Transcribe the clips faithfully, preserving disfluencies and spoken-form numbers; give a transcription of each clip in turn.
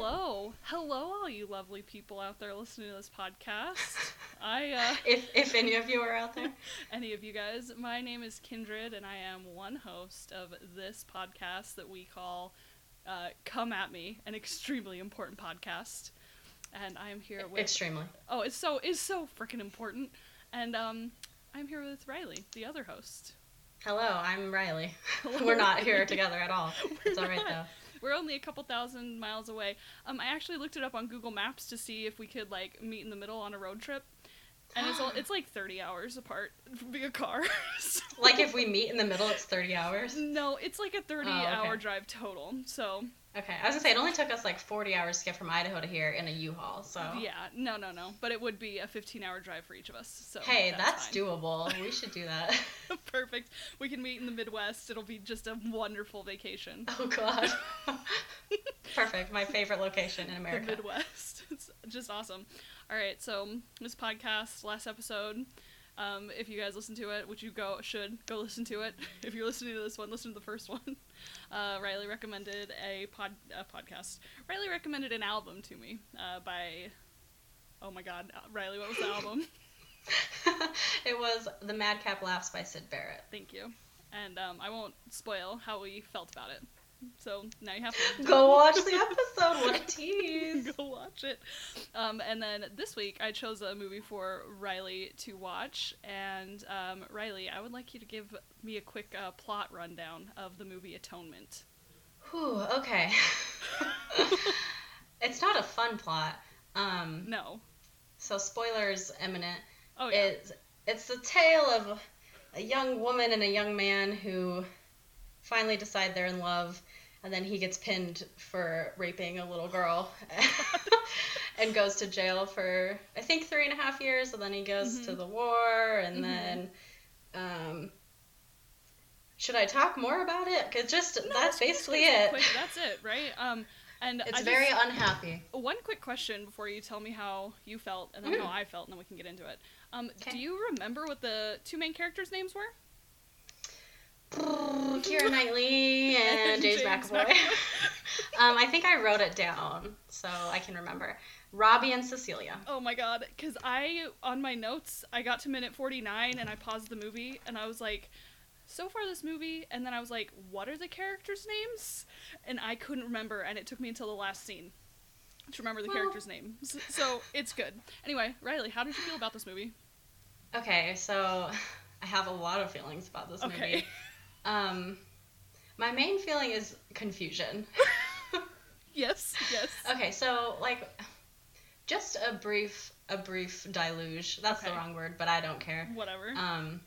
Hello. Hello, all you lovely people out there listening to this podcast. I uh, if, if any of you are out there. Any of you guys. My name is Kindred, and I am one host of this podcast that we call uh, Come At Me, an extremely important podcast. And I am here with... Extremely. Oh, it's so, it's so freaking important. And um, I'm here with Riley, the other host. Hello, I'm Riley. Hello, We're not Riley. Here together at all. We're it's all right, not. Though. We're only a couple thousand miles away. Um, I actually looked it up on Google Maps to see if we could, like, meet in the middle on a road trip. And it's all, it's like thirty hours apart via car. So, like, if we meet in the middle, it's thirty hours? No, it's like a thirty-hour oh, okay. drive total, so... Okay, I was gonna say, it only took us, like, forty hours to get from Idaho to here in a U-Haul, so... Yeah, no, no, no. But it would be a fifteen-hour drive for each of us, so... Hey, that's, that's doable. We should do that. Perfect. We can meet in the Midwest. It'll be just a wonderful vacation. Oh, God. Perfect. My favorite location in America. The Midwest. It's just awesome. All right, so this podcast, last episode... Um, if you guys listen to it, which you go should go listen to it. If you're listening to this one, listen to the first one. Uh, Riley recommended a pod a podcast. Riley recommended an album to me uh, by, oh my God, Riley, what was the album? It was The Madcap Laughs by Syd Barrett. Thank you, and um, I won't spoil how we felt about it. So now you have to go watch the episode. What a tease! Go watch it. Um, and then this week I chose a movie for Riley to watch. And um, Riley, I would like you to give me a quick uh, plot rundown of the movie Atonement. Whew, okay. It's not a fun plot. Um, no. So spoilers imminent. Oh yeah. It's it's the tale of a young woman and a young man who finally decide they're in love, and then he gets pinned for raping a little girl and goes to jail for, I think, three and a half years, and then he goes mm-hmm. to the war, and mm-hmm. then, um, should I talk more about it? Because just, no, that's basically it. Quick, that's it, right? Um, and It's I very just, unhappy. One quick question before you tell me how you felt, and then mm. how I felt, and then we can get into it. Um, okay. Do you remember what the two main characters' names were? Keira Knightley and James, James McAvoy. McAvoy. um, I think I wrote it down so I can remember. Robbie and Cecilia. Oh my God, because I, on my notes, I got to minute forty-nine and I paused the movie and I was like, so far this movie, and then I was like, what are the characters' names? And I couldn't remember, and it took me until the last scene to remember the well. characters' names. So it's good. Anyway, Riley, how did you feel about this movie? Okay, so I have a lot of feelings about this movie. Okay. Um, my main feeling is confusion. Yes, yes. Okay, so, like, just a brief, a brief deluge. That's okay. The wrong word, but I don't care. Whatever. Um,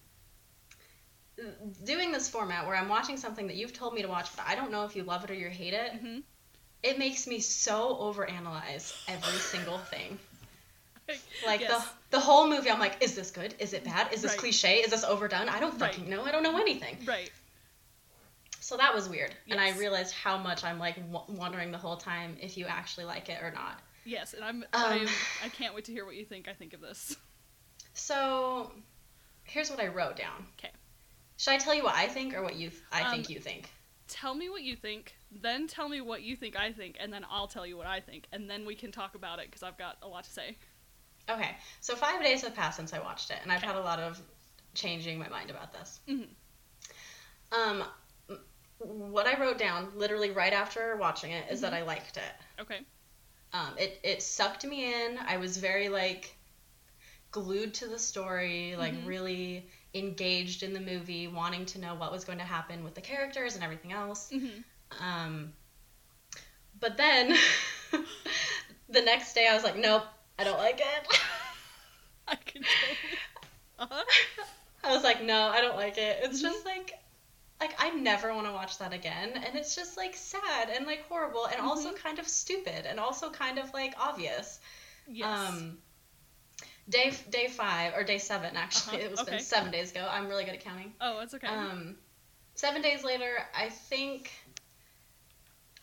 doing this format where I'm watching something that you've told me to watch, but I don't know if you love it or you hate it, mm-hmm. it makes me so overanalyze every single thing. Like, yes. the the whole movie, I'm like, is this good? Is it bad? Is this right. cliche? Is this overdone? I don't fucking right. know. I don't know anything. Right. So that was weird. Yes. And I realized how much I'm, like, w- wondering the whole time if you actually like it or not. Yes, and I'm, um, I'm, I can't wait to hear what you think I think of this. So, here's what I wrote down. Okay. Should I tell you what I think or what you th- I um, think you think? Tell me what you think, then tell me what you think I think, and then I'll tell you what I think, and then we can talk about it because I've got a lot to say. Okay, so five days have passed since I watched it, and I've okay. had a lot of changing my mind about this. Mm-hmm. Um, what I wrote down, literally right after watching it, is mm-hmm. that I liked it. Okay. Um, it, it sucked me in. I was very, like, glued to the story, like, mm-hmm. really engaged in the movie, wanting to know what was going to happen with the characters and everything else. Mm-hmm. Um, but then, the next day I was like, nope. I don't like it. I can totally... Uh-huh. I was like, no, I don't like it. It's mm-hmm. just like, like I never want to watch that again. And it's just like sad and like horrible and mm-hmm. also kind of stupid and also kind of like obvious. Yes. Um, day day five or day seven actually. Uh-huh. It was okay. been seven days ago. I'm really good at counting. Oh, that's okay. Um, seven days later, I think.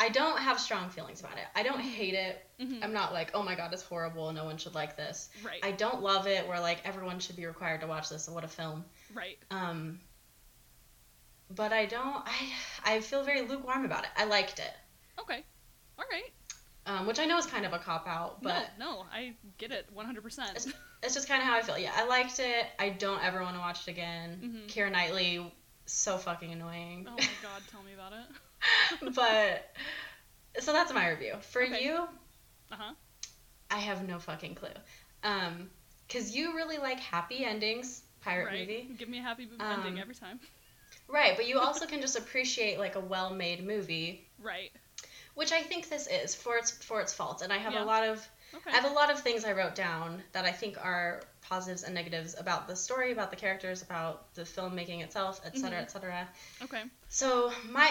I don't have strong feelings about it. I don't hate it. Mm-hmm. I'm not like, oh my God, it's horrible. No one should like this. Right. I don't love it where, like, everyone should be required to watch this. And what a film. Right. Um. But I don't, I I feel very lukewarm about it. I liked it. Okay. All right. um, which I know is kind of a cop-out, but... No, no, I get it, one hundred percent. It's, it's just kind of how I feel. Yeah, I liked it. I don't ever want to watch it again. Mm-hmm. Keira Knightley, so fucking annoying. Oh my god, tell me about it. But, so that's my review. For okay. you, uh-huh. I have no fucking clue. Um, because you really like happy endings, pirate right. movie. Give me a happy movie um, ending every time. Right, but you also can just appreciate, like, a well-made movie. Right. Which I think this is, for its for its faults. And I have yeah. a lot of okay. I have a lot of things I wrote down that I think are positives and negatives about the story, about the characters, about the filmmaking itself, et cetera, mm-hmm. et cetera. Okay. So my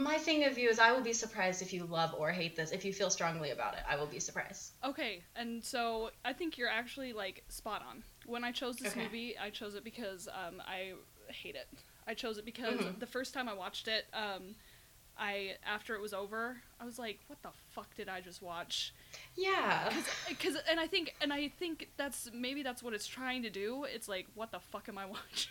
my thing of you is I will be surprised if you love or hate this. If you feel strongly about it, I will be surprised. Okay, and so I think you're actually, like, spot on. When I chose this okay. movie, I chose it because um, I hate it. I chose it because mm-hmm. the first time I watched it, um, I after it was over, I was like, "What the fuck did I just watch?" Yeah, because and I think and I think that's maybe that's what it's trying to do. It's like, "What the fuck am I watching?"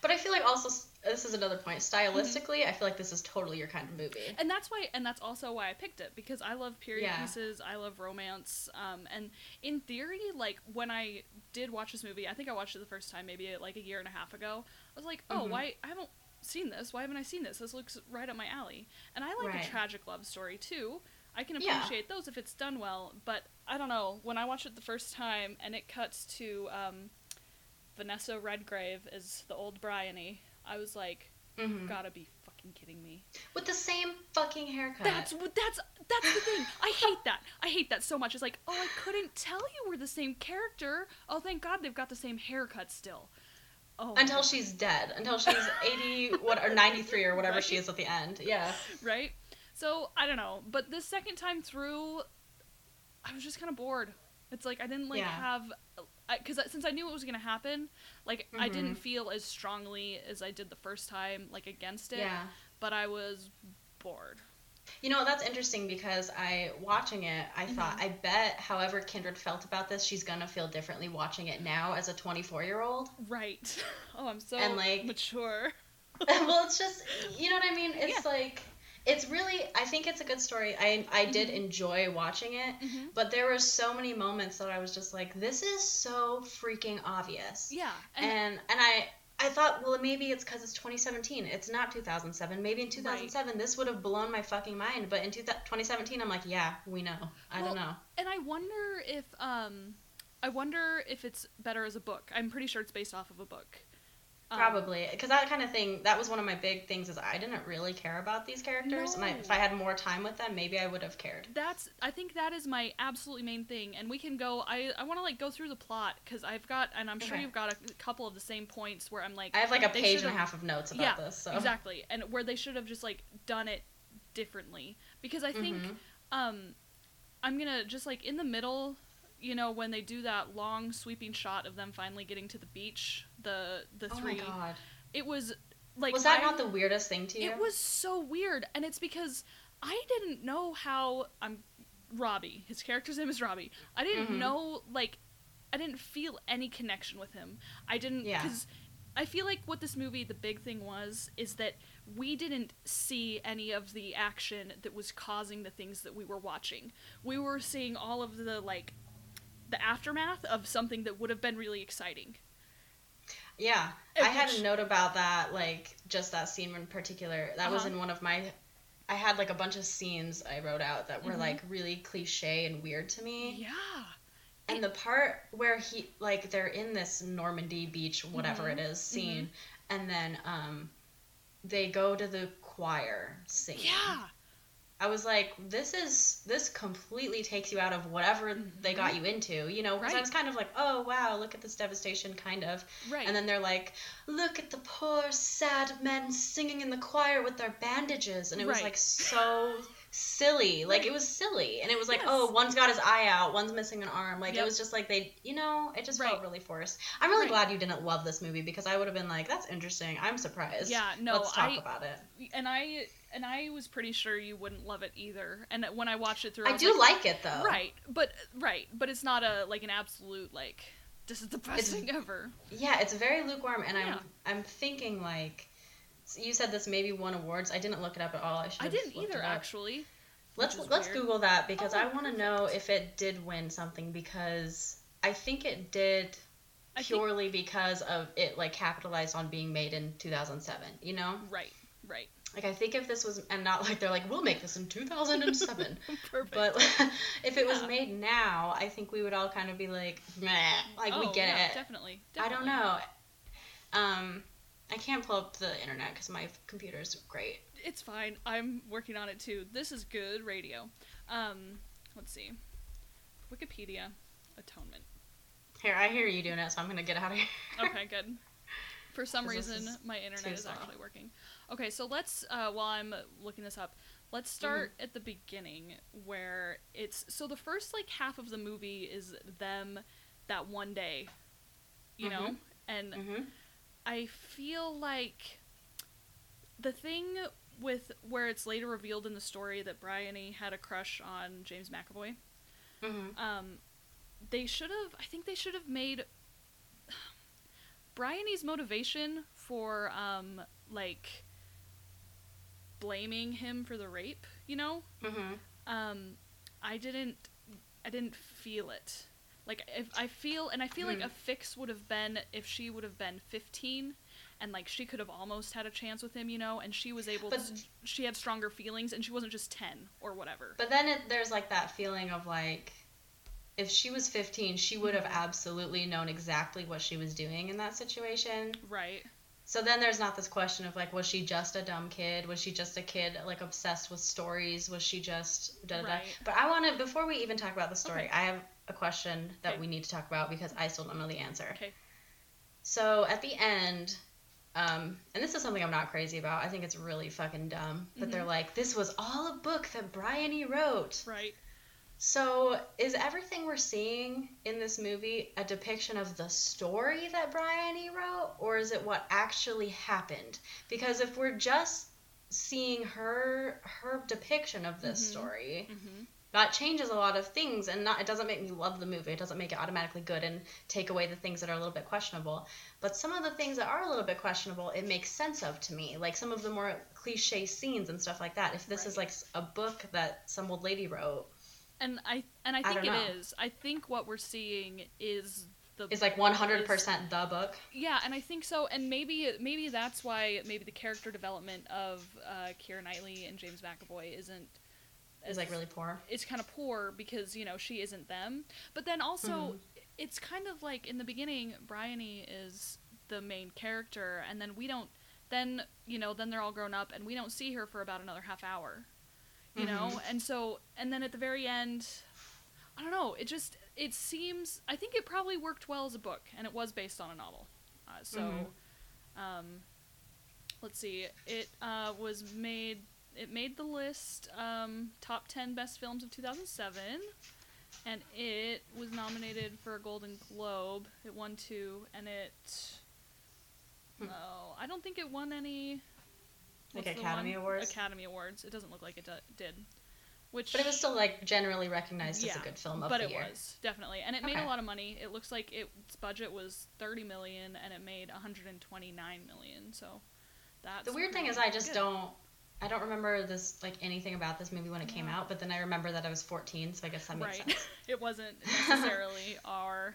But I feel like also this is another point. Stylistically, mm-hmm. I feel like this is totally your kind of movie, and that's why and that's also why I picked it because I love period yeah. pieces. I love romance, um, and in theory, like when I did watch this movie, I think I watched it the first time maybe like a year and a half ago. I was like, oh, mm-hmm. why, I haven't seen this, why haven't I seen this, this looks right up my alley, and I like right. a tragic love story, too, I can appreciate yeah. those if it's done well, but I don't know, when I watched it the first time, and it cuts to, um, Vanessa Redgrave as the old Briony, I was like, mm-hmm. gotta be fucking kidding me. With the same fucking haircut. That's, that's, that's the thing, I hate that, I hate that so much, it's like, oh, I couldn't tell you we're the same character, oh, thank God they've got the same haircut still. Oh, until she's dead. Until she's eighty, what or ninety-three or whatever right. she is at the end. Yeah. Right? So, I don't know. But this second time through, I was just kind of bored. It's like I didn't, like, yeah. have... Because since I knew it was going to happen, like, mm-hmm. I didn't feel as strongly as I did the first time, like, against it. Yeah. But I was bored. You know, that's interesting because I, watching it, I mm-hmm. thought, I bet however Kindred felt about this, she's gonna feel differently watching it now as a twenty-four-year-old. Right. Oh, I'm so and, like, mature. Well, it's just, you know what I mean? It's yeah. like, it's really, I think it's a good story. I, I mm-hmm. did enjoy watching it, mm-hmm. but there were so many moments that I was just like, this is so freaking obvious. Yeah. And, and, and I... I thought, well, maybe it's because it's twenty seventeen. It's not two thousand seven. Maybe in two thousand seven, right. this would have blown my fucking mind. But in two th- twenty seventeen, I'm like, yeah, we know. I well, don't know. And I wonder if, um, I wonder if it's better as a book. I'm pretty sure it's based off of a book. Um, Probably. Because that kind of thing, that was one of my big things is I didn't really care about these characters. No. And I, if I had more time with them, maybe I would have cared. That's, I think that is my absolutely main thing. And we can go, I, I want to like go through the plot because I've got, and I'm okay. sure you've got a couple of the same points where I'm like. I have like a page and a half of notes about yeah, this. So. Exactly. And where they should have just like done it differently. Because I think, mm-hmm. um, I'm going to just like in the middle, you know, when they do that long sweeping shot of them finally getting to the beach, the the oh three. Oh my god. It was like Was that I, not the weirdest thing to you? It was so weird, and it's because I didn't know how I'm Robbie. His character's name is Robbie. I didn't mm-hmm. know like I didn't feel any connection with him. I didn't yeah. cuz I feel like what this movie, the big thing was, is that we didn't see any of the action that was causing the things that we were watching. We were seeing all of the like the aftermath of something that would have been really exciting. Yeah. I had a note about that, like, just that scene in particular. That uh-huh. was in one of my... I had, like, a bunch of scenes I wrote out that were, mm-hmm. like, really cliche and weird to me. Yeah. And it... the part where he... Like, they're in this Normandy beach, whatever mm-hmm. it is, scene. Mm-hmm. And then um, they go to the choir scene. Yeah. I was like, this is, this completely takes you out of whatever they got you into, you know, because right. I was kind of like, oh, wow, look at this devastation, kind of. Right. And then they're like, look at the poor, sad men singing in the choir with their bandages. And it right. was like so silly. Like, right. it was silly. And it was like, yes. oh, one's got his eye out, one's missing an arm. Like, yep. it was just like they, you know, it just right. felt really forced. I'm really right. glad you didn't love this movie because I would have been like, that's interesting. I'm surprised. Yeah, no. Let's talk I, about it. And I... And I was pretty sure you wouldn't love it either. And when I watched it through, I, I do like, like it though. Right, but right, but it's not a like an absolute like this is the best it's, thing ever. Yeah, it's very lukewarm, and yeah. I'm I'm thinking like you said this maybe won awards. I didn't look it up at all. I should. I didn't either actually. Let's let's weird. Google that because oh, I want to know if it did win something, because I think it did purely think... because of it like capitalized on being made in two thousand seven, you know? Right, right. Like I think if this was, and not like they're like, we'll make this in two thousand seven. Perfect. But if it yeah. was made now, I think we would all kind of be like, meh, like oh, we get yeah, it. Definitely, definitely. I don't know. Um, I can't pull up the internet because my computer is great. It's fine. I'm working on it too. This is good radio. Um, let's see. Wikipedia, Atonement. Here, I hear you doing it, so I'm gonna get out of here. Okay, good. For some reason, my internet is actually working. Okay, so let's, uh, while I'm looking this up, let's start mm-hmm. at the beginning where it's, so the first, like, half of the movie is them that one day, you mm-hmm. know? And mm-hmm. I feel like the thing with, where it's later revealed in the story that Briony had a crush on James McAvoy, mm-hmm. um, they should have, I think they should have made Briony's motivation for, um, like... blaming him for the rape, you know? Mm-hmm. Um, I didn't, I didn't feel it. Like, if I feel, and I feel mm. like a fix would have been if she would have been fifteen, and, like, she could have almost had a chance with him, you know, and she was able but, to, she had stronger feelings, and she wasn't just ten, or whatever. But then it, there's, like, that feeling of, like, if she was fifteen, she would have absolutely known exactly what she was doing in that situation. Right. So then there's not this question of, like, was she just a dumb kid? Was she just a kid, like, obsessed with stories? Was she just da-da-da? Right. But I want to, before we even talk about the story, okay. I have a question that okay. we need to talk about because I still don't know the answer. Okay. So at the end, um, and this is something I'm not crazy about. I think it's really fucking dumb. But mm-hmm. they're like, this was all a book that Briony wrote. Right. So is everything we're seeing in this movie a depiction of the story that Briony wrote, or is it what actually happened? Because if we're just seeing her her depiction of this mm-hmm. story, mm-hmm. that changes a lot of things, and not, it doesn't make me love the movie. It doesn't make it automatically good and take away the things that are a little bit questionable. But some of the things that are a little bit questionable, it makes sense of to me. Like some of the more cliche scenes and stuff like that. If this right. is like a book that some old lady wrote. And I and I think I it is. I think what we're seeing is the It's like one hundred percent is, the book. Yeah, and I think so. And maybe maybe that's why maybe the character development of uh, Keira Knightley and James McAvoy isn't as, is like really poor. It's kind of poor because, you know, she isn't them. But then also mm-hmm. it's kind of like in the beginning Briony is the main character, and then we don't then, you know, then they're all grown up and we don't see her for about another half hour. You know, mm-hmm. and so, and then at the very end, I don't know, it just, it seems, I think it probably worked well as a book, and it was based on a novel. Uh, so, mm-hmm. um, let's see, it uh, was made, it made the list, um, top ten best films of two thousand seven, and it was nominated for a Golden Globe. It won two, and it, hmm. no, I don't think it won any... Like Academy Awards? Academy Awards. It doesn't look like it d- did. Which, but it was still, like, generally recognized yeah, as a good film of the year. But it was, definitely. And it okay. made a lot of money. It looks like its budget was thirty million dollars, and it made one hundred twenty-nine million dollars, so that's... The weird thing is I just good. don't... I don't remember this, like, anything about this movie when it came yeah. out, but then I remember that I was fourteen, so I guess that makes right. sense. It wasn't necessarily our...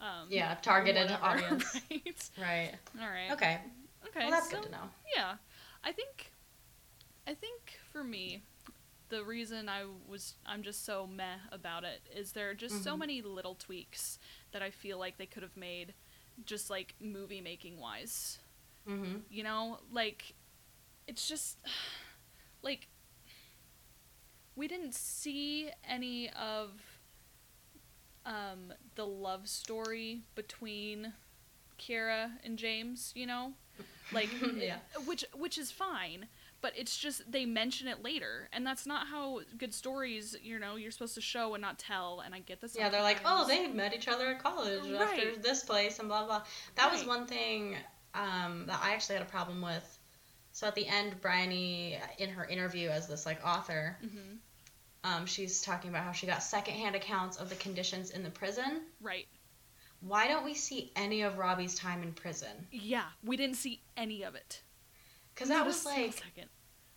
Um, yeah, targeted whatever, audience. Right? Right. All right. Okay. Okay. Well, that's so, good to know. Yeah. I think, I think for me, the reason I was, I'm just so meh about it is there are just mm-hmm. so many little tweaks that I feel like they could have made just, like, movie-making wise. Mm-hmm. You know? Like, it's just, like, we didn't see any of um, the love story between Keira and James, you know? Like, yeah. which which is fine, but it's just they mention it later, and that's not how good stories, you know, you're supposed to show and not tell, and I get this. Yeah, they're like, oh, they met each other at college right. after this place and blah, blah. That right. was one thing um, that I actually had a problem with. So at the end, Briony, in her interview as this, like, author, mm-hmm. um, she's talking about how she got secondhand accounts of the conditions in the prison. Right. Why don't we see any of Robbie's time in prison? Yeah, we didn't see any of it. Because that was like,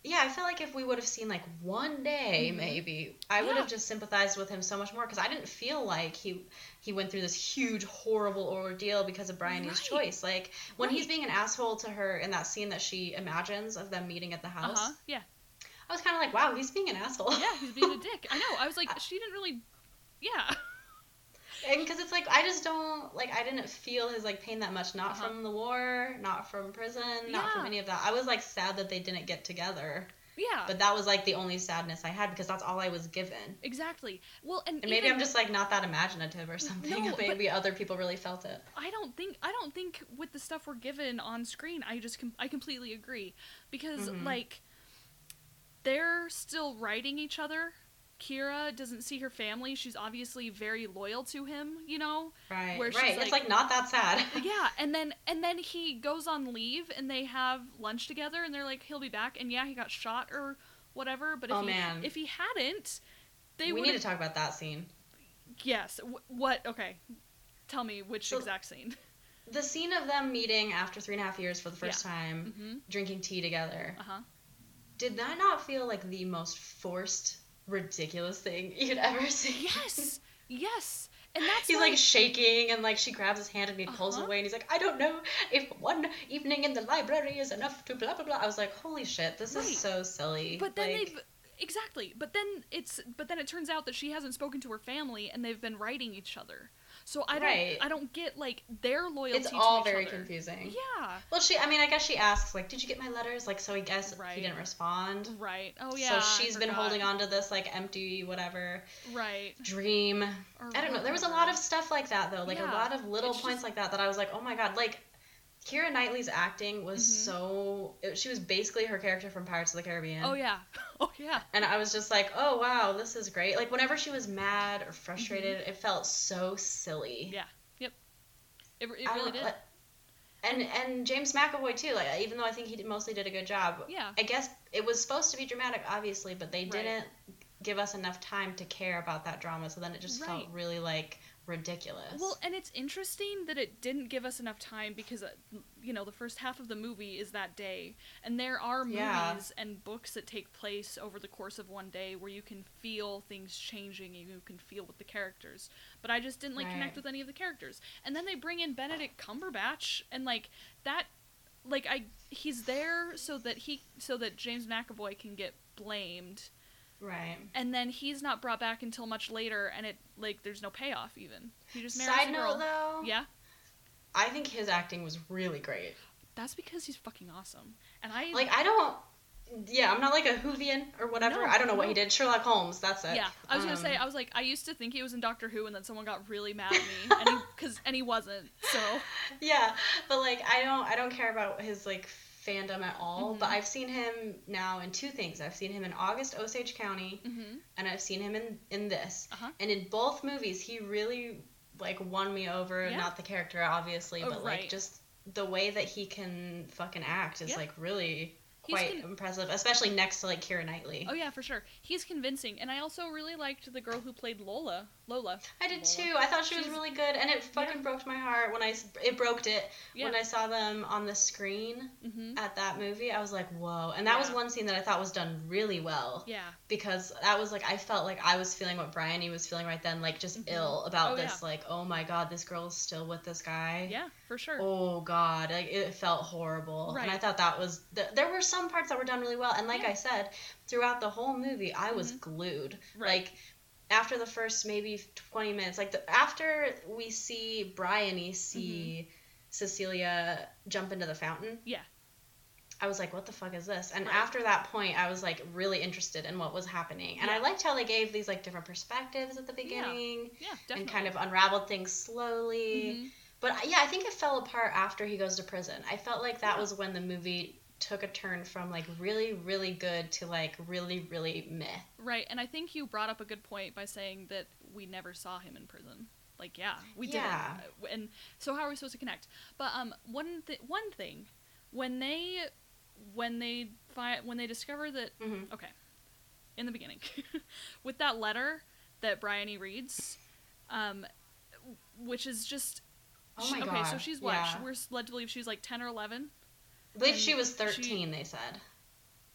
Yeah, I feel like if we would have seen like one day, mm-hmm. maybe, I yeah. would have just sympathized with him so much more, because I didn't feel like he he went through this huge, horrible ordeal because of Briony's right. choice. Like, when right. he's being an asshole to her in that scene that she imagines of them meeting at the house, uh-huh. yeah. I was kind of like, wow, he's being an asshole. Yeah, he's being a dick. I know. I was like, she didn't really, yeah. And because it's like, I just don't, like, I didn't feel his, like, pain that much. Not uh-huh. from the war, not from prison, yeah. not from any of that. I was, like, sad that they didn't get together. Yeah. But that was, like, the only sadness I had, because that's all I was given. Exactly. Well, and, and maybe even, I'm just, like, not that imaginative or something. No, maybe other people really felt it. I don't think, I don't think with the stuff we're given on screen, I just, com- I completely agree. Because, mm-hmm. like, they're still writing each other. Keira doesn't see her family. She's obviously very loyal to him, you know? Right, where she's right. Like, it's, like, not that sad. Yeah, and then and then he goes on leave, and they have lunch together, and they're like, he'll be back, and yeah, he got shot or whatever, but if, oh, he, man. if he hadn't, they would We need to talk about that scene. Yes. What? Okay. Tell me which so, exact scene. The scene of them meeting after three and a half years for the first yeah. time, mm-hmm. drinking tea together. Uh-huh. Did that not feel like the most forced, ridiculous thing you'd ever see? Yes, yes. And that's he's like, like shaking, and like she grabs his hand and he uh-huh. pulls away, and he's like, I don't know if one evening in the library is enough to blah blah blah. I was like, holy shit, this right. is so silly. But then like, they exactly. But then it's but then it turns out that she hasn't spoken to her family, and they've been writing each other. So I don't right. I don't get like their loyalty. It's all to each very other. Confusing. Yeah. Well, she I mean I guess she asks like, did you get my letters? Like, so I guess right. he didn't respond. Right. Oh yeah. So she's been holding on to this like empty whatever. Right. Dream. Or I don't know. There was a lot of stuff like that though. Like yeah. a lot of little it's points just... like that that I was like, oh my god, like Keira Knightley's acting was mm-hmm. so... It, she was basically her character from Pirates of the Caribbean. Oh, yeah. Oh, yeah. And I was just like, oh, wow, this is great. Like, whenever she was mad or frustrated, mm-hmm. it felt so silly. Yeah. Yep. It, it really did. Like, and and James McAvoy, too. Like, even though I think he mostly did a good job. Yeah. I guess it was supposed to be dramatic, obviously, but they right. didn't give us enough time to care about that drama, so then it just right. felt really, like... ridiculous. Well, and it's interesting that it didn't give us enough time because, uh, you know, the first half of the movie is that day, and there are movies yeah. and books that take place over the course of one day where you can feel things changing and you can feel with the characters. But I just didn't like right. connect with any of the characters. And then they bring in Benedict Cumberbatch, and like that, like I, he's there so that he, so that James McAvoy can get blamed. Right. And then he's not brought back until much later, and it, like, there's no payoff, even. He just marries Side a girl. Note, though. Yeah? I think his acting was really great. That's because he's fucking awesome. And I... Like, I don't... Yeah, I'm not, like, a Whovian or whatever. No, I don't know no. what he did. Sherlock Holmes, that's it. Yeah, I was um, gonna say, I was like, I used to think he was in Doctor Who, and then someone got really mad at me, and he, cause, and he wasn't, so... Yeah, but, like, I don't, I don't care about his, like... fandom at all, mm-hmm. but I've seen him now in two things. I've seen him in August, Osage County, mm-hmm. and I've seen him in, in this. Uh-huh. And in both movies, he really, like, won me over. Yeah. Not the character, obviously, oh, but, right. like, just the way that he can fucking act is, yeah. like, really quite con- impressive, especially next to, like, Keira Knightley. Oh, yeah, for sure. He's convincing, and I also really liked the girl who played Lola. Lola. I did, Lola. too. I thought she She's... was really good, and it fucking yeah. broke my heart when I... It broke it yeah. when I saw them on the screen mm-hmm. at that movie. I was like, whoa. And that yeah. was one scene that I thought was done really well. Yeah. Because that was, like, I felt like I was feeling what Briony was feeling right then, like, just mm-hmm. ill about oh, this, yeah. like, oh, my God, this girl's still with this guy. Yeah, for sure. Oh, God. Like, it felt horrible. Right. And I thought that was... Th- there were some parts that were done really well, and like yeah. I said, throughout the whole movie, I was mm-hmm. glued. Right. Like... After the first maybe twenty minutes, like the, after we see Briony see mm-hmm. Cecilia jump into the fountain, yeah, I was like, what the fuck is this? And right. after that point, I was like really interested in what was happening, and yeah. I liked how they gave these like different perspectives at the beginning, yeah, yeah definitely. And kind of unraveled things slowly. Mm-hmm. But yeah, I think it fell apart after he goes to prison. I felt like that yeah. was when the movie took a turn from like really really good to like really really meh. Right. And I think you brought up a good point by saying that we never saw him in prison. Like yeah we yeah. didn't. And so how are we supposed to connect? But um one th- one thing when they when they fi- when they discover that mm-hmm. okay in the beginning with that letter that Briony reads um which is just oh my she, God. Okay so she's what yeah. we're led to believe she's like ten or eleven. I believe she was thirteen, she, they said.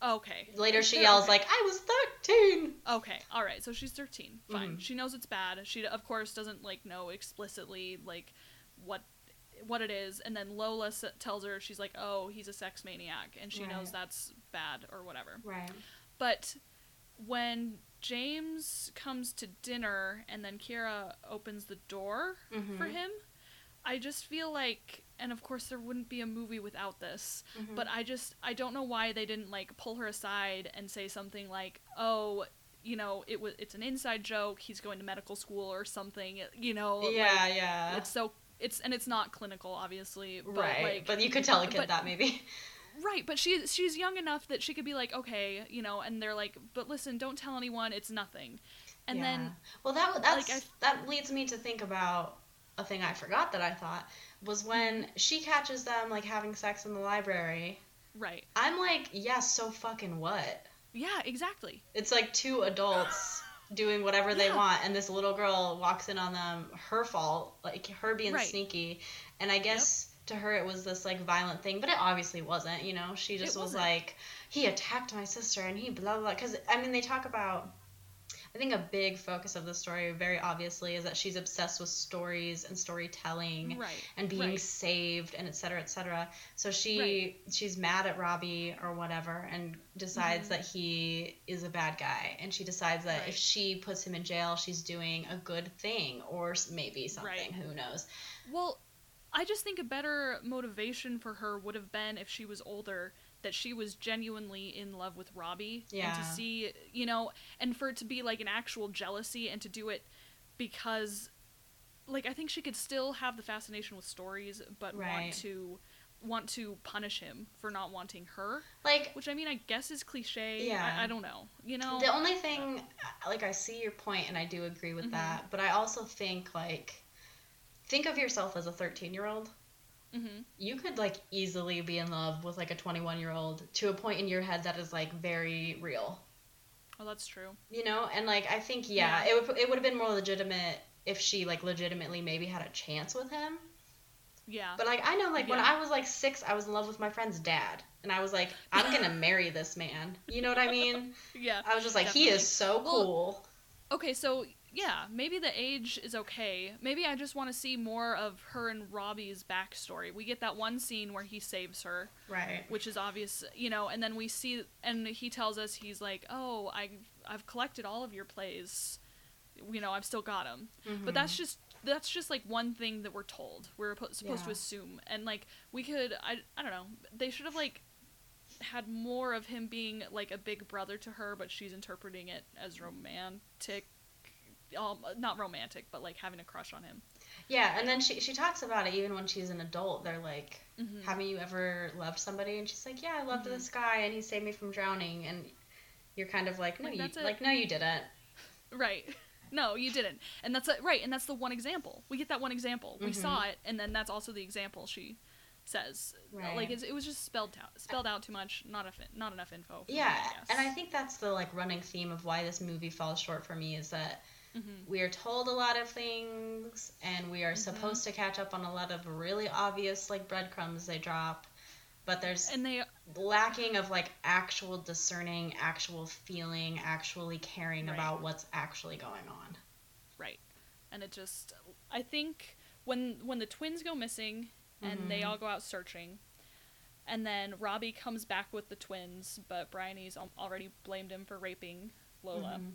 Okay. Later she yells, okay. like, I was thirteen! Okay, alright, so she's thirteen. Fine. Mm-hmm. She knows it's bad. She, of course, doesn't, like, know explicitly, like, what what it is. And then Lola s- tells her, she's like, oh, he's a sex maniac. And she right. knows that's bad or whatever. Right. But when James comes to dinner and then Keira opens the door mm-hmm. for him, I just feel like... And, of course, there wouldn't be a movie without this. Mm-hmm. But I just, I don't know why they didn't, like, pull her aside and say something like, oh, you know, it was it's an inside joke, he's going to medical school or something, you know? Yeah, like, yeah. It's so, it's, and it's not clinical, obviously. But right, like, but you could tell a kid but, that, maybe. Right, but she she's young enough that she could be like, okay, you know, and they're like, but listen, don't tell anyone, it's nothing. And yeah. then... Well, that that's, like, I, that leads me to think about a thing I forgot that I thought... was when she catches them, like, having sex in the library. Right. I'm like, yeah, so fucking what? Yeah, exactly. It's like two adults doing whatever yeah. they want, and this little girl walks in on them, her fault, like, her being right. sneaky. And I guess yep. to her it was this, like, violent thing, but it obviously wasn't, you know? She just it was wasn't. Like, he attacked my sister, and he blah, blah, because, I mean, they talk about... I think a big focus of the story, very obviously, is that she's obsessed with stories and storytelling right, and being right. saved and et cetera, et cetera. So she right. she's mad at Robbie or whatever and decides mm-hmm. that he is a bad guy. And she decides that right. if she puts him in jail, she's doing a good thing or maybe something. Right. Who knows? Well, I just think a better motivation for her would have been if she was older, that she was genuinely in love with Robbie yeah. and to see, you know, and for it to be like an actual jealousy and to do it because, like, I think she could still have the fascination with stories, but right. want to want to punish him for not wanting her, like, which I mean, I guess is cliche. Yeah. I, I don't know, you know? The only thing, like, I see your point and I do agree with mm-hmm. that, but I also think, like, think of yourself as a thirteen-year-old. Mm-hmm. You could, like, easily be in love with, like, a twenty-one-year-old to a point in your head that is, like, very real. Oh, that's true. You know? And, like, I think, yeah, yeah. it would it would have been more legitimate if she, like, legitimately maybe had a chance with him. Yeah. But, like, I know, like, yeah. when I was, like, six, I was in love with my friend's dad. And I was like, I'm gonna marry this man. You know what I mean? Yeah. I was just like, definitely. He is so cool. Well, okay, so... Yeah, maybe the age is okay. Maybe I just want to see more of her and Robbie's backstory. We get that one scene where he saves her. Right. Which is obvious, you know, and then we see, and he tells us, he's like, oh, I, I've collected all of your plays. You know, I've still got them. Mm-hmm. But that's just, that's just, like, one thing that we're told. We're supposed yeah. to assume. And, like, we could, I, I don't know, they should have, like, had more of him being, like, a big brother to her, but she's interpreting it as romantic. Um, not romantic, but, like, having a crush on him. Yeah, and then she she talks about it even when she's an adult. They're like, mm-hmm. haven't you ever loved somebody? And she's like, yeah, I loved mm-hmm. this guy, and he saved me from drowning. And you're kind of like, no, like, you, like, no, you didn't. Right. No, you didn't. And that's, a, right, and that's the one example. We get that one example. Mm-hmm. We saw it, and then that's also the example she says. Right. Like, it's, it was just spelled out, spelled out too much, not, a, not enough info. Yeah, me, I and I think that's the, like, running theme of why this movie falls short for me is that mm-hmm. we are told a lot of things, and we are mm-hmm. supposed to catch up on a lot of really obvious, like, breadcrumbs they drop, but there's and they lacking of, like, actual discerning, actual feeling, actually caring right. about what's actually going on. Right. And it just, I think when when the twins go missing and mm-hmm. they all go out searching, and then Robbie comes back with the twins, but Briony's already blamed him for raping Lola. Mm-hmm.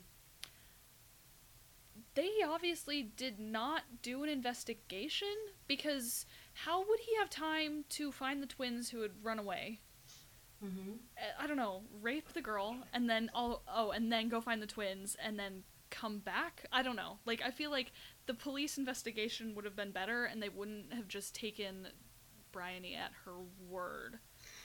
They obviously did not do an investigation, because how would he have time to find the twins who had run away? Mm-hmm. I don't know, rape the girl, and then all, oh, and then go find the twins, and then come back? I don't know. Like, I feel like the police investigation would have been better, and they wouldn't have just taken Briony at her word.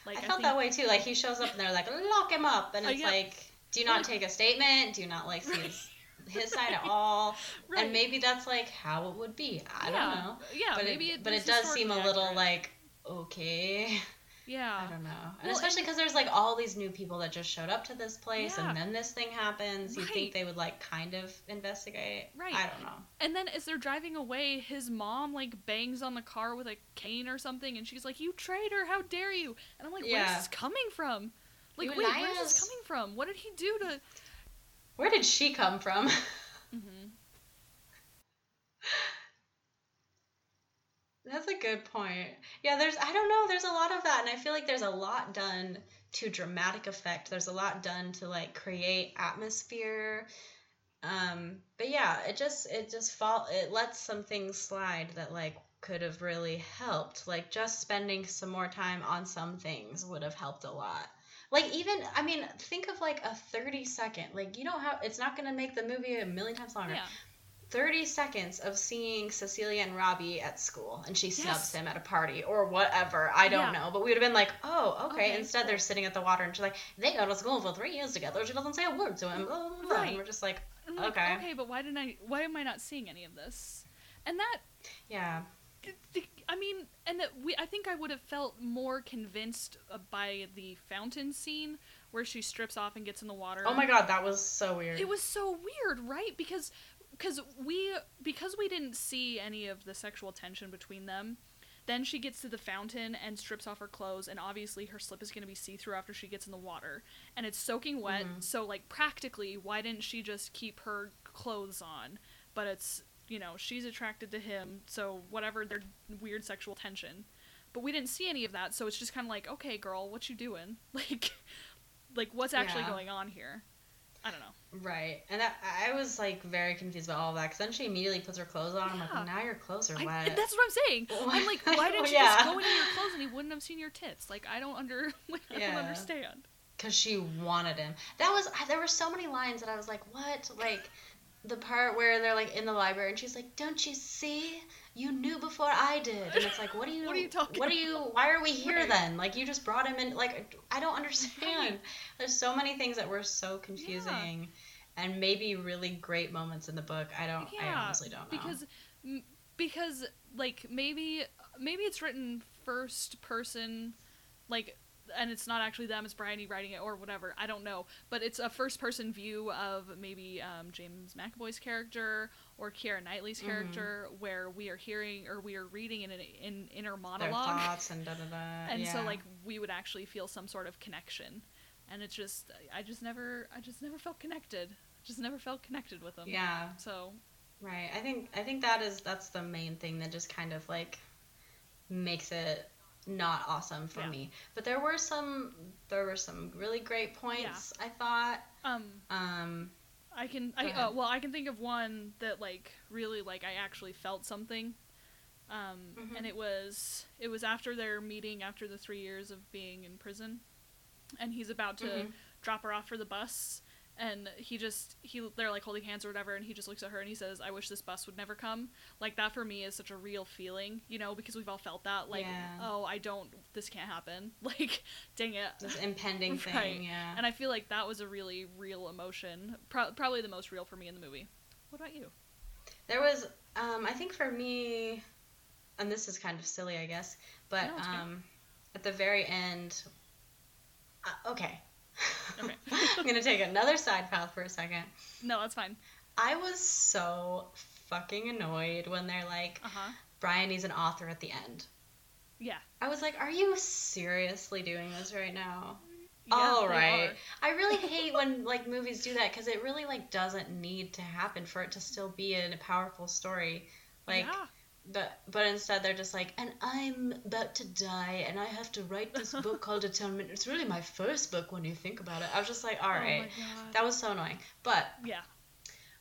Like, I felt I think... that way, too. Like, he shows up, and they're like, lock him up, and it's uh, yeah. like, do not like... take a statement, do not, like, see his... his side at all right. and maybe that's like how it would be. I yeah. don't know, yeah, but maybe it, it but it does seem a little accurate. Like okay yeah I don't know, and well, especially because there's like all these new people that just showed up to this place yeah. and then this thing happens right. you think they would like kind of investigate right I don't know. And then as they're driving away, his mom like bangs on the car with a cane or something, and she's like, you traitor, how dare you, and I'm like yeah. where's this coming from? Like, wait, where is this coming from? What did he do to... Where did she come from? Mm-hmm. That's a good point. Yeah, there's, I don't know, there's a lot of that, and I feel like there's a lot done to dramatic effect. There's a lot done to, like, create atmosphere. Um, but yeah, it just, it just fall, it lets some things slide that, like, could have really helped. Like, just spending some more time on some things would have helped a lot. Like, even, I mean, think of, like, a thirty-second, like, you don't have, it's not going to make the movie a million times longer. Yeah. thirty seconds of seeing Cecilia and Robbie at school, and she snubs yes. him at a party or whatever. I don't yeah. know. But we would have been like, oh, okay. okay. Instead, they're sitting at the water, and she's like, they go to school for three years together. She doesn't say a word to him. Blah, blah, blah. Right. And we're just like, okay. Like, okay, but why didn't I, why am I not seeing any of this? And that... Yeah. I mean, and that we, I think I would have felt more convinced by the fountain scene where she strips off and gets in the water. Oh my god, that was so weird. It was so weird, right? Because... Because we, because we didn't see any of the sexual tension between them, then she gets to the fountain and strips off her clothes, and obviously her slip is going to be see-through after she gets in the water, and it's soaking wet, mm-hmm. so, like, practically, why didn't she just keep her clothes on? But it's, you know, she's attracted to him, so whatever, their weird sexual tension. But we didn't see any of that, so it's just kind of like, okay, girl, what you doing? Like, like what's actually yeah. going on here? I don't know. Right. And that, I was, like, very confused about all that, because then she immediately puts her clothes on, and yeah. I'm like, now your clothes are wet. I, that's what I'm saying. What? I'm like, why didn't you yeah. just go into your clothes and he wouldn't have seen your tits? Like, I don't under, like, yeah. I don't understand. Because she wanted him. That was, there were so many lines that I was like, what? Like, the part where they're, like, in the library, and she's like, don't you see? You knew before I did. And it's like, what are you, what are you talking what about? Are you, why are we here right. then? Like, you just brought him in. Like, I don't understand. Right. There's so many things that were so confusing yeah. and maybe really great moments in the book. I don't, yeah. I honestly don't know. Because, because like, maybe, maybe it's written first person, like, and it's not actually them, it's Briony writing it or whatever, I don't know, but it's a first person view of maybe um, James McAvoy's character or Keira Knightley's character, mm-hmm. where we are hearing or we are reading in an in, inner monologue, their thoughts and da da da, and yeah. so like we would actually feel some sort of connection, and it's just I just never I just never felt connected I just never felt connected with them. Yeah. So right, I think I think that is that's the main thing that just kind of like makes it not awesome for yeah. me, but there were some there were some really great points. Yeah. I thought um um I can I uh, well I can think of one that like really like I actually felt something um mm-hmm. and it was it was after their meeting after the three years of being in prison, and he's about to mm-hmm. drop her off for the bus, and he just he they're like holding hands or whatever, and he just looks at her and he says, I wish this bus would never come. Like, that for me is such a real feeling, you know, because we've all felt that, like yeah. oh I don't this can't happen, like dang it, this impending right. thing. Yeah. And I feel like that was a really real emotion, Pro- probably the most real for me in the movie. What about you? There was um I think for me, and this is kind of silly I guess, but no, um at the very end uh, okay Okay. I'm going to take another side path for a second. No, that's fine. I was so fucking annoyed when they're like, uh-huh. Briony's an author at the end. Yeah. I was like, are you seriously doing this right now? Yeah, all right. I really hate when, like, movies do that, because it really, like, doesn't need to happen for it to still be in a powerful story. Like, yeah. But but instead they're just like, and I'm about to die, and I have to write this book called Atonement. It's really my first book when you think about it. I was just like, all right, oh that was so annoying. But yeah,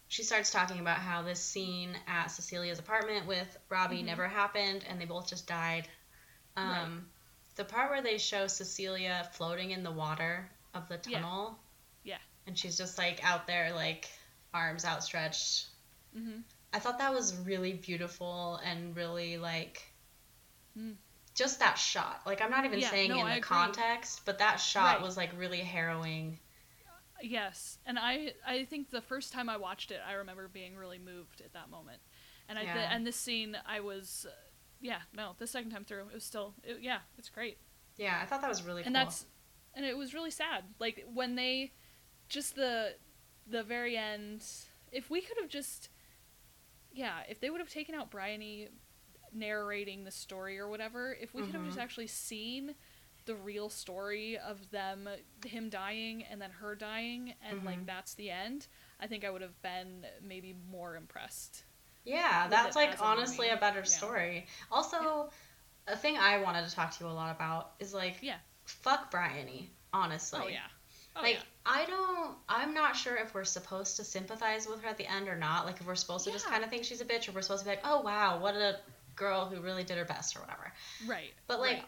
she starts talking about how this scene at Cecilia's apartment with Robbie mm-hmm. never happened, and they both just died. Um, right. The part where they show Cecilia floating in the water of the tunnel. Yeah. yeah. And she's just like out there, like arms outstretched. Mm-hmm. I thought that was really beautiful and really, like, mm. just that shot. Like, I'm not even yeah, saying no, in I the agree. Context, but that shot right. was, like, really harrowing. Yes. And I, I think the first time I watched it, I remember being really moved at that moment. And I yeah. th- and this scene, I was, uh, yeah, no, the second time through, it was still, it, yeah, it's great. Yeah, I thought that was really and cool. And that's, and it was really sad. Like, when they, just the, the very end, if we could have just... Yeah, if they would have taken out Briony narrating the story or whatever, if we mm-hmm. could have just actually seen the real story of them, him dying and then her dying, and mm-hmm. like that's the end, I think I would have been maybe more impressed. Yeah, that's like honestly a, a better yeah. story. Also, yeah. a thing I wanted to talk to you a lot about is like, yeah. fuck Briony, honestly. Oh yeah. Oh, like yeah. I don't, I'm not sure if we're supposed to sympathize with her at the end or not. Like if we're supposed to yeah. just kind of think she's a bitch, or we're supposed to be like, oh wow, what a girl who really did her best or whatever. Right. But like. Right.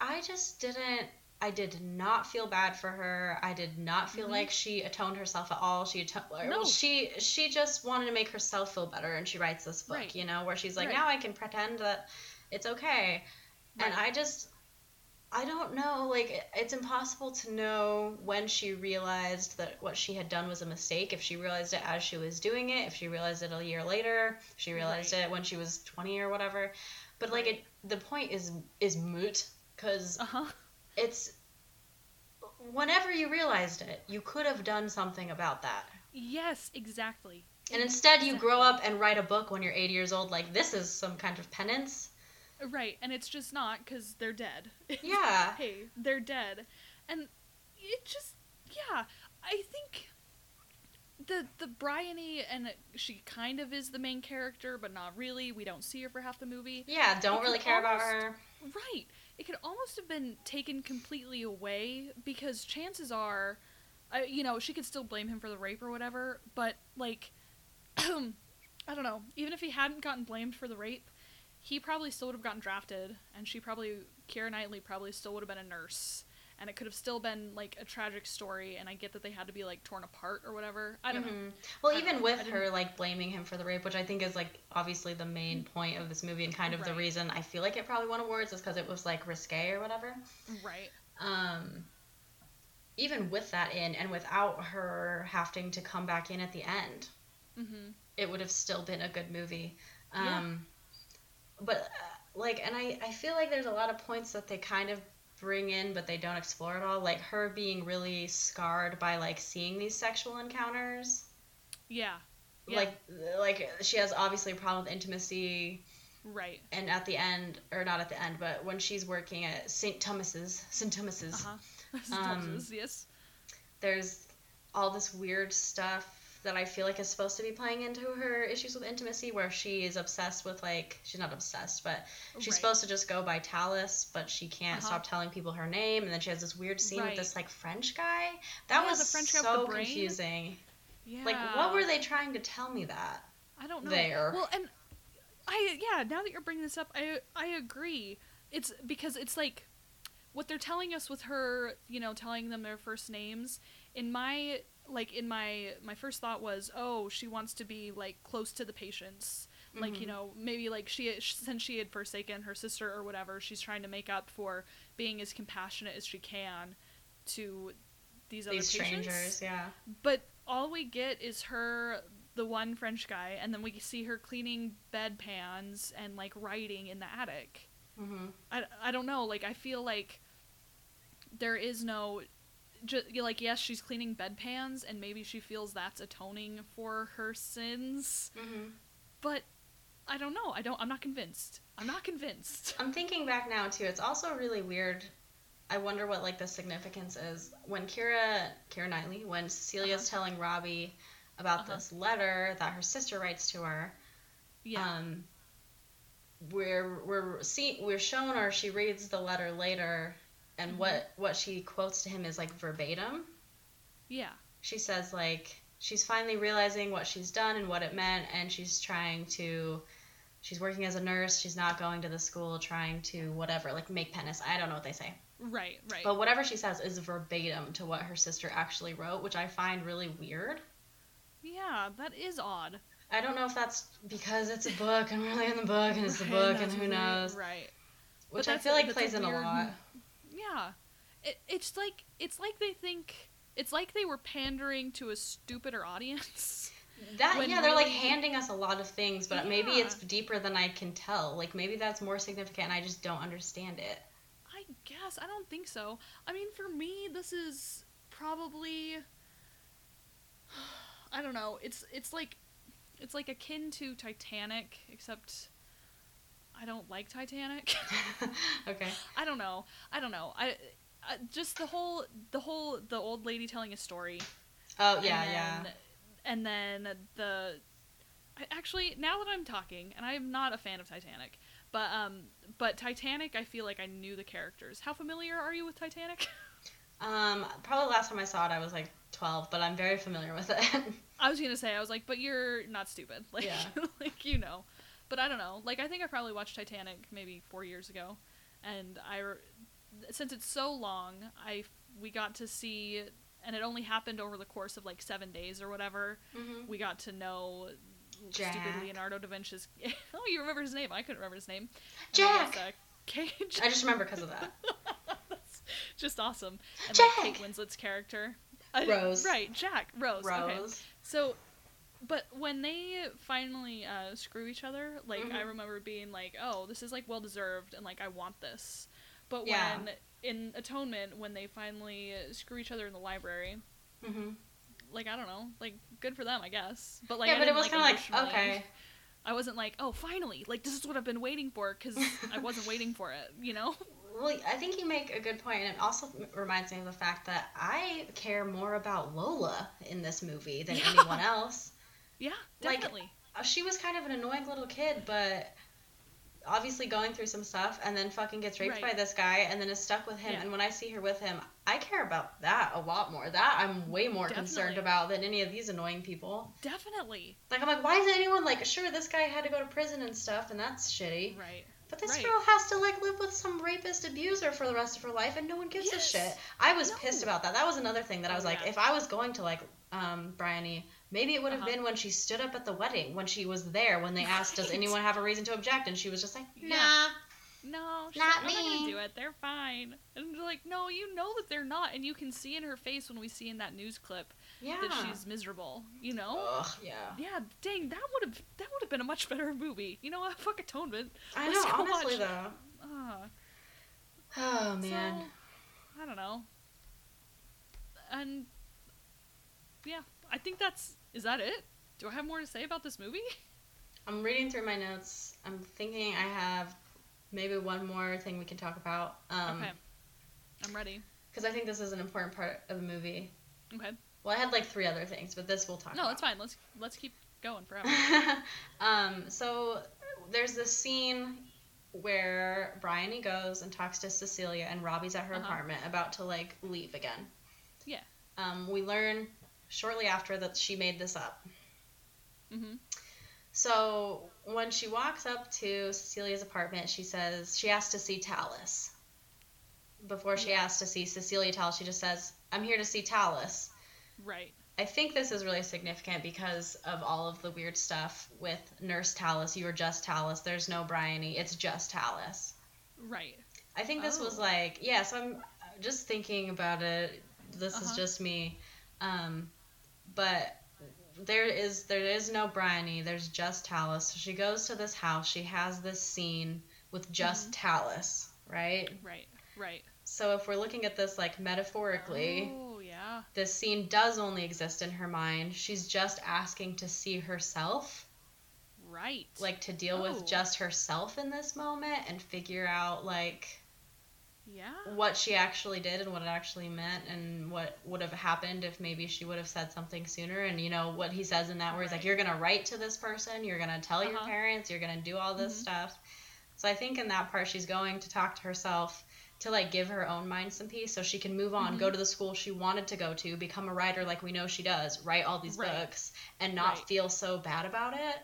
I just didn't, I did not feel bad for her. I did not feel mm-hmm. like she atoned herself at all. She atoned, no. she she just wanted to make herself feel better, and she writes this book, right. you know, where she's like, right. now I can pretend that it's okay. Right. And I just, I don't know, like, it, it's impossible to know when she realized that what she had done was a mistake, if she realized it as she was doing it, if she realized it a year later, if she realized right. it when she was twenty or whatever. But, like, it, the point is is moot. Because uh-huh. it's, whenever you realized it, you could have done something about that. Yes, exactly. And instead exactly. you grow up and write a book when you're eighty years old, like, this is some kind of penance. Right, and it's just not, because they're dead. Yeah. Hey, they're dead. And it just, yeah, I think the the Briony, and she kind of is the main character, but not really. We don't see her for half the movie. Yeah, don't really care almost, about her. Right. It could almost have been taken completely away, because chances are, I, you know, she could still blame him for the rape or whatever, but, like, I don't know, even if he hadn't gotten blamed for the rape, he probably still would have gotten drafted, and she probably, Keira Knightley probably still would have been a nurse, and it could have still been, like, a tragic story, and I get that they had to be, like, torn apart or whatever. I don't mm-hmm. know. Well, I even know. With her, like, blaming him for the rape, which I think is, like, obviously the main point of this movie and kind of right. the reason I feel like it probably won awards is because it was, like, risque or whatever. Right. Um, even with that in and without her having to come back in at the end, mm-hmm. it would have still been a good movie. Um, yeah. But, uh, like, and I, I feel like there's a lot of points that they kind of bring in but they don't explore at all, like her being really scarred by like seeing these sexual encounters. Yeah, yeah. like like she has obviously a problem with intimacy, right? And at the end, or not at the end, but when she's working at Saint Thomas's Saint Thomas's uh-huh. Saint Thomas's, um, yes, there's all this weird stuff that I feel like is supposed to be playing into her issues with intimacy, where she is obsessed with, like, she's not obsessed, but she's right. supposed to just go by Talis, but she can't uh-huh. stop telling people her name, and then she has this weird scene right. with this, like, French guy. That yeah, was the French guy so confusing. Yeah. Like, what were they trying to tell me that? I don't know. There. Well, and I, yeah, now that you're bringing this up, I, I agree. It's because it's, like, what they're telling us with her, you know, telling them their first names, in my... Like, in my, my first thought was, oh, she wants to be, like, close to the patients. Mm-hmm. Like, you know, maybe, like, she since she had forsaken her sister or whatever, she's trying to make up for being as compassionate as she can to these, these other strangers, patients. Yeah. But all we get is her, the one French guy, and then we see her cleaning bedpans and, like, writing in the attic. Mm-hmm. I, I don't know. Like, I feel like there is no... Just, like, yes, she's cleaning bedpans, and maybe she feels that's atoning for her sins. Mm-hmm. But I don't know. I don't. I'm not convinced. I'm not convinced. I'm thinking back now too. It's also really weird. I wonder what like the significance is when Keira Keira Knightley, when Cecilia's uh-huh. telling Robbie about uh-huh. this letter that her sister writes to her. Yeah. Um, we're we're see we're shown, or she reads the letter later. And what, what she quotes to him is, like, verbatim. Yeah. She says, like, she's finally realizing what she's done and what it meant, and she's trying to, she's working as a nurse, she's not going to the school, trying to whatever, like, make penance. I don't know what they say. Right, right. But whatever she says is verbatim to what her sister actually wrote, which I find really weird. Yeah, that is odd. I don't know if that's because it's a book, and we're really in the book, and it's right, the book, and who knows. Right. Which I feel like plays in a lot. Yeah, it, it's like it's like they think it's like they were pandering to a stupider audience. That yeah, they're like handing us a lot of things, but yeah. maybe it's deeper than I can tell. Like maybe that's more significant, and I just don't understand it. I guess I don't think so. I mean, for me, this is probably I don't know. It's it's like it's like akin to Titanic, except. I don't like Titanic. Okay. I don't know. I don't know. I uh, just the whole the whole the old lady telling a story. Oh yeah, and yeah. Then, and then the actually now that I'm talking, and I'm not a fan of Titanic, but um, but Titanic, I feel like I knew the characters. How familiar are you with Titanic? Um, probably last time I saw it, I was like twelve, but I'm very familiar with it. I was gonna say, I was like, but you're not stupid, like, yeah. Like, you know. But I don't know. Like, I think I probably watched Titanic maybe four years ago, and I, since it's so long, I we got to see, and it only happened over the course of like seven days or whatever. Mm-hmm. We got to know Jack. Stupid Leonardo da Vinci's. Oh, you remember his name? I couldn't remember his name. Jack. I, guess, uh, I just remember because of that. That's just awesome. And Jack. Like, Kate Winslet's character. Rose. Uh, right, Jack. Rose. Rose. Okay. So. But when they finally uh, screw each other, like, mm-hmm. I remember being like, oh, this is, like, well-deserved, and, like, I want this. But yeah. when, in Atonement, when they finally screw each other in the library, mm-hmm. like, I don't know, like, good for them, I guess. But, like, yeah, but it was kind of like, okay. I wasn't like, oh, finally, like, this is what I've been waiting for, because I wasn't waiting for it, you know? Well, I think you make a good point, and it also reminds me of the fact that I care more about Lola in this movie than yeah. anyone else. Yeah, definitely. Like, she was kind of an annoying little kid, but obviously going through some stuff, and then fucking gets raped right. by this guy, and then is stuck with him. Yeah. And when I see her with him, I care about that a lot more. That I'm way more definitely. concerned about than any of these annoying people. Definitely. Like, I'm like, why isn't anyone like, sure, this guy had to go to prison and stuff, and that's shitty. Right. But this right. girl has to, like, live with some rapist abuser for the rest of her life, and no one gives yes. a shit. I was no. pissed about that. That was another thing that I was oh, like, yeah. if I was going to, like, um, Briony... Maybe it would have uh-huh. been when she stood up at the wedding, when she was there, when they asked, right. does anyone have a reason to object? And she was just like, nah. Yeah. No, she's not like, me. I'm not going to do it. They're fine. And they're like, no, you know that they're not. And you can see in her face when we see in that news clip yeah. that she's miserable, you know? Ugh, yeah. Yeah, dang, that would have that would have been a much better movie. You know what? Fuck Atonement. I Let's know, honestly, watch. though. Uh, oh, man. So, I don't know. And, yeah. I think that's... Is that it? Do I have more to say about this movie? I'm reading through my notes. I'm thinking I have maybe one more thing we can talk about. Um, okay. I'm ready. Because I think this is an important part of the movie. Okay. Well, I had like three other things, but this we'll talk no, about. No, that's fine. Let's let's keep going forever. um, so there's this scene where Briony goes and talks to Cecilia, and Robbie's at her uh-huh. apartment about to like leave again. Yeah. Um, we learn... shortly after that she made this up. Mm-hmm. So when she walks up to Cecilia's apartment, she says she asked to see Tallis. Before she yeah. asked to see Cecilia Tallis, she just says, I'm here to see Tallis. Right. I think this is really significant because of all of the weird stuff with Nurse Tallis, you were just Tallis, there's no Briony, it's just Tallis. Right. I think this oh. was like, yeah, so I'm just thinking about it. This uh-huh. is just me. Um, But there is there is no Briony, there's just Tallis. So she goes to this house, she has this scene with just mm-hmm. Tallis, right? Right, right. So if we're looking at this, like, metaphorically, oh, yeah. this scene does only exist in her mind. She's just asking to see herself. Right. Like, to deal oh. with just herself in this moment and figure out, like... yeah. what she actually did and what it actually meant and what would have happened if maybe she would have said something sooner. And, you know, what he says in that where right. he's like, you're going to write to this person, you're going to tell uh-huh. your parents, you're going to do all this mm-hmm. stuff. So I think in that part she's going to talk to herself to, like, give her own mind some peace so she can move on, mm-hmm. go to the school she wanted to go to, become a writer like we know she does, write all these right. books, and not right. feel so bad about it.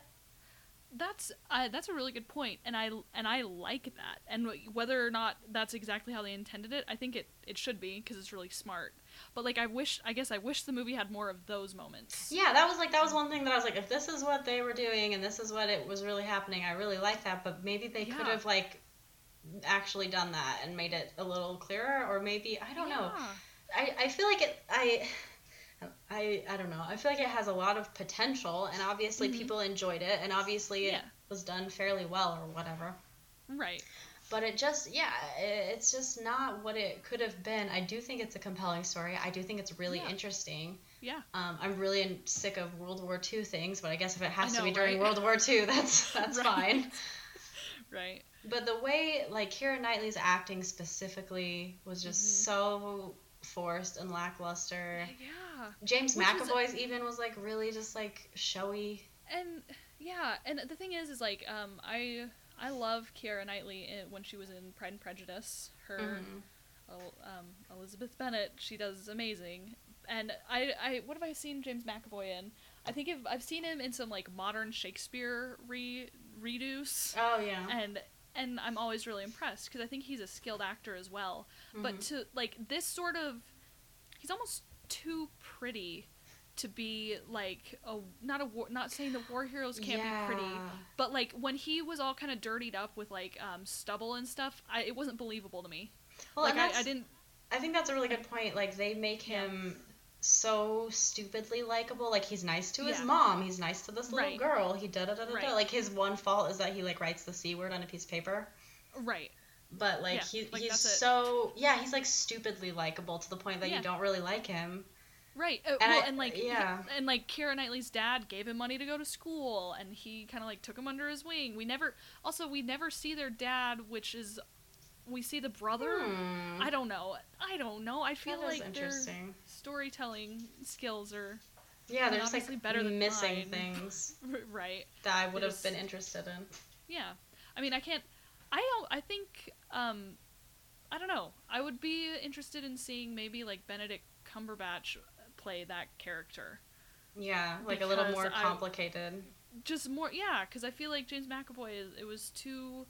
That's uh, that's a really good point, and I and I like that. And whether or not that's exactly how they intended it, I think it, it should be because it's really smart. But like, I wish I guess I wish the movie had more of those moments. Yeah, that was like that was one thing that I was like, if this is what they were doing and this is what it was really happening, I really like that. But maybe they yeah. could have like actually done that and made it a little clearer, or maybe I don't yeah. know. I, I feel like it I. I I don't know. I feel like it has a lot of potential, and obviously mm-hmm. people enjoyed it, and obviously yeah. it was done fairly well or whatever. Right. But it just, yeah, it, it's just not what it could have been. I do think it's a compelling story. I do think it's really yeah. interesting. Yeah. Um, I'm really in, sick of World War Two things, but I guess if it has I know, to be during right? World War Two, that's that's right. fine. Right. But the way, like, Keira Knightley's acting specifically was just mm-hmm. so forced and lackluster. Yeah. James Which McAvoy's a- even was, like, really just, like, showy. And, yeah, and the thing is, is, like, um, I I love Keira Knightley when she was in Pride and Prejudice. Her, mm-hmm. um, Elizabeth Bennett, she does amazing. And I, I, what have I seen James McAvoy in? I think if, I've seen him in some, like, modern Shakespeare re- redos. Oh, yeah. And... And I'm always really impressed, because I think he's a skilled actor as well. Mm-hmm. But to, like, this sort of... He's almost too pretty to be, like, a not a war, not saying the war heroes can't yeah. be pretty, but, like, when he was all kind of dirtied up with, like, um, stubble and stuff, I, it wasn't believable to me. Well, like, and that's, I, I didn't... I think that's a really good point. Like, they make him... Yeah. so stupidly likable. Like, he's nice to his yeah. mom, he's nice to this little right. girl, he da da da da right. da. Like, his one fault is that he, like, writes the C word on a piece of paper, right? But like, yeah. he, like he's so it. yeah he's like stupidly likable to the point that yeah. you don't really like him, right? Uh, and, well, I, and like yeah he, and like Keira Knightley's dad gave him money to go to school, and he kind of like took him under his wing. We never also we never see their dad, which is we see the brother. Hmm. I don't know. I don't know. I feel that is like their storytelling skills are yeah, they're just like better than missing mine. Things right that I would just, have been interested in. Yeah, I mean, I can't. I don't. I think. Um, I don't know. I would be interested in seeing maybe like Benedict Cumberbatch play that character. Yeah, like a little more complicated. I, just more, yeah, because I feel like James McAvoy is. It was too.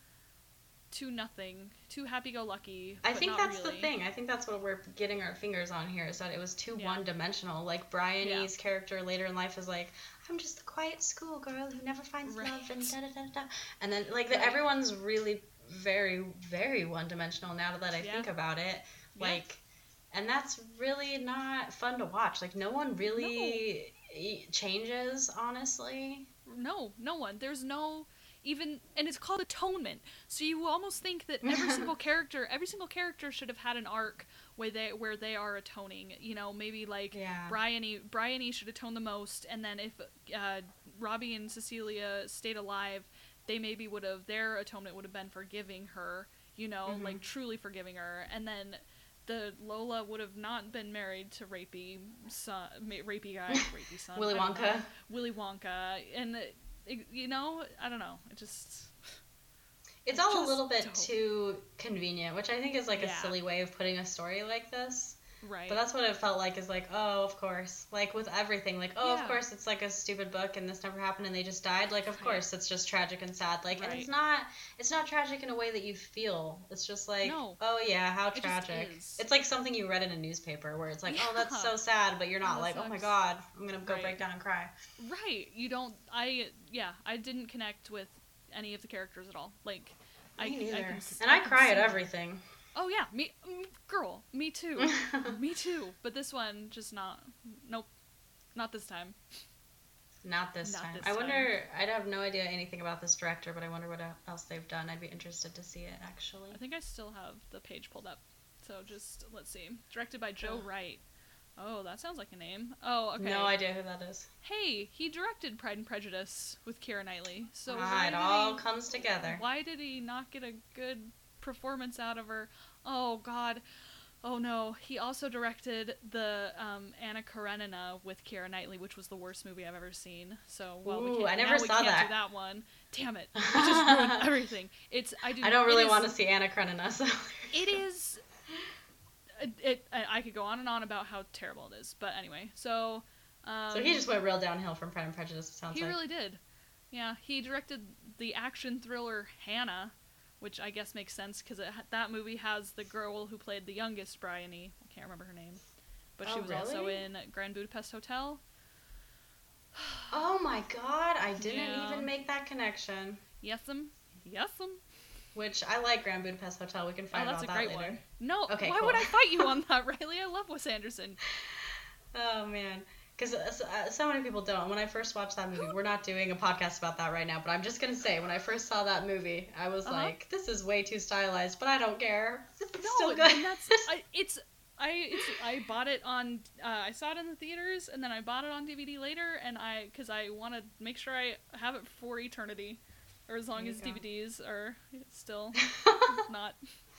Too nothing, too happy-go-lucky. I think that's really. the thing. I think that's what we're getting our fingers on here, is that it was too yeah. one-dimensional. Like, Briony's yeah. character later in life is like, I'm just the quiet schoolgirl who never finds right. love and da-da-da-da. And then, like, right. the, everyone's really very, very one-dimensional now that I yeah. think about it. Like, yeah. and that's really not fun to watch. Like, no one really no. changes, honestly. No, no one. There's no... Even and it's called Atonement, so you almost think that every single character, every single character should have had an arc where they where they are atoning. You know, maybe like yeah. Briony, Briony should atone the most, and then if uh, Robbie and Cecilia stayed alive, they maybe would have their atonement would have been forgiving her. You know, mm-hmm. like truly forgiving her, and then the Lola would have not been married to rapey son, rapey guy, rapey son, Willy Wonka, Willy Wonka, and. You know, I don't know. It just... It's it all just a little bit dope. Too convenient, which I think is, like, yeah. a silly way of putting a story like this. Right. But that's what it felt like, is like, oh, of course. Like, with everything. Like, oh, yeah. of course, it's, like, a stupid book, and this never happened, and they just died. Like, of course, it's just tragic and sad. Like, right. and it's not it's not tragic in a way that you feel. It's just like, no. oh, yeah, how tragic. It it's like something you read in a newspaper, where it's like, yeah. oh, that's so sad, but you're not oh, like, sucks. oh, my God, I'm going to go right. break down and cry. Right. You don't, I, yeah, I didn't connect with any of the characters at all. Like, me I neither. I can, and I, I cry at everything. Oh yeah, me, girl, me too, me too. But this one, just not, nope, not this time. Not this not time. This I time. wonder, I'd have no idea anything about this director, but I wonder what else they've done. I'd be interested to see it, actually. I think I still have the page pulled up, so just, let's see. Directed by Joe oh. Wright. Oh, that sounds like a name. Oh, okay. No idea who that is. Hey, he directed Pride and Prejudice with Keira Knightley. So ah, it all he, comes together. Why did he not get a good... performance out of her? Oh God, oh no. He also directed the um, Anna Karenina with Keira Knightley, which was the worst movie I've ever seen. So well, Ooh, we can't, I never saw we can't that. do that one. Damn it! We just ruined everything. It's I do. I don't really is, want to see Anna Karenina. So it is. It, it. I could go on and on about how terrible it is, but anyway. So. Um, so he just went real downhill from Pride and Prejudice. It sounds. He like. really did. Yeah, he directed the action thriller Hanna. Which I guess makes sense, because that movie has the girl who played the youngest Briony. I can't remember her name. But oh, she was really? also in Grand Budapest Hotel. Oh my God, I didn't yeah. even make that connection. Yes'm. Yes'm. Which, I like Grand Budapest Hotel. We can find oh, out about that later. That's a great one. No, okay, why cool. would I fight you on that, Riley? I love Wes Anderson. Oh, man. Because uh, so many people don't. When I first watched that movie, we're not doing a podcast about that right now, but I'm just going to say, when I first saw that movie, I was uh-huh. like, this is way too stylized, but I don't care. It's no, still good. And that's, I, it's, I, it's, I bought it on, uh, I saw it in the theaters, and then I bought it on D V D later, and I, because I want to make sure I have it for eternity. Or as long as go. D V Ds are still not,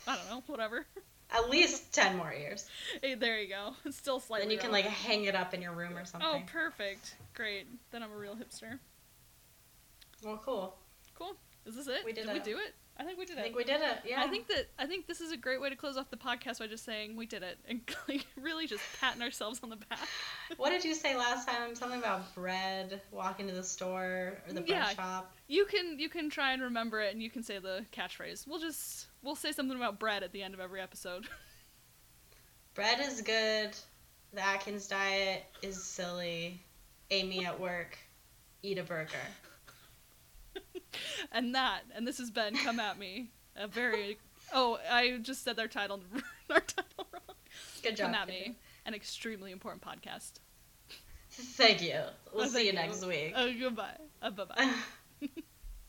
I don't know, whatever. At least ten more years. Hey, there you go. It's still slightly Then you can, wrong. like, hang it up in your room or something. Oh, perfect. Great. Then I'm a real hipster. Well, cool. Cool. Is this it? We did, did it. we do it? I think we did it. I think we did it, yeah. I think that, I think this is a great way to close off the podcast by just saying we did it. And, like, really just patting ourselves on the back. What did you say last time? Something about bread, walking to the store, or the bread yeah. shop. You can you can try and remember it, and you can say the catchphrase. We'll just we'll say something about bread at the end of every episode. Bread is good. The Atkins diet is silly. Amy at work. Eat a burger. And that, and this has been Come At Me. A very oh, I just said their title our title wrong. Good job. Come At Me, an extremely important podcast. Thank you. We'll oh, see you, you next week. Oh, goodbye. Uh, bye bye.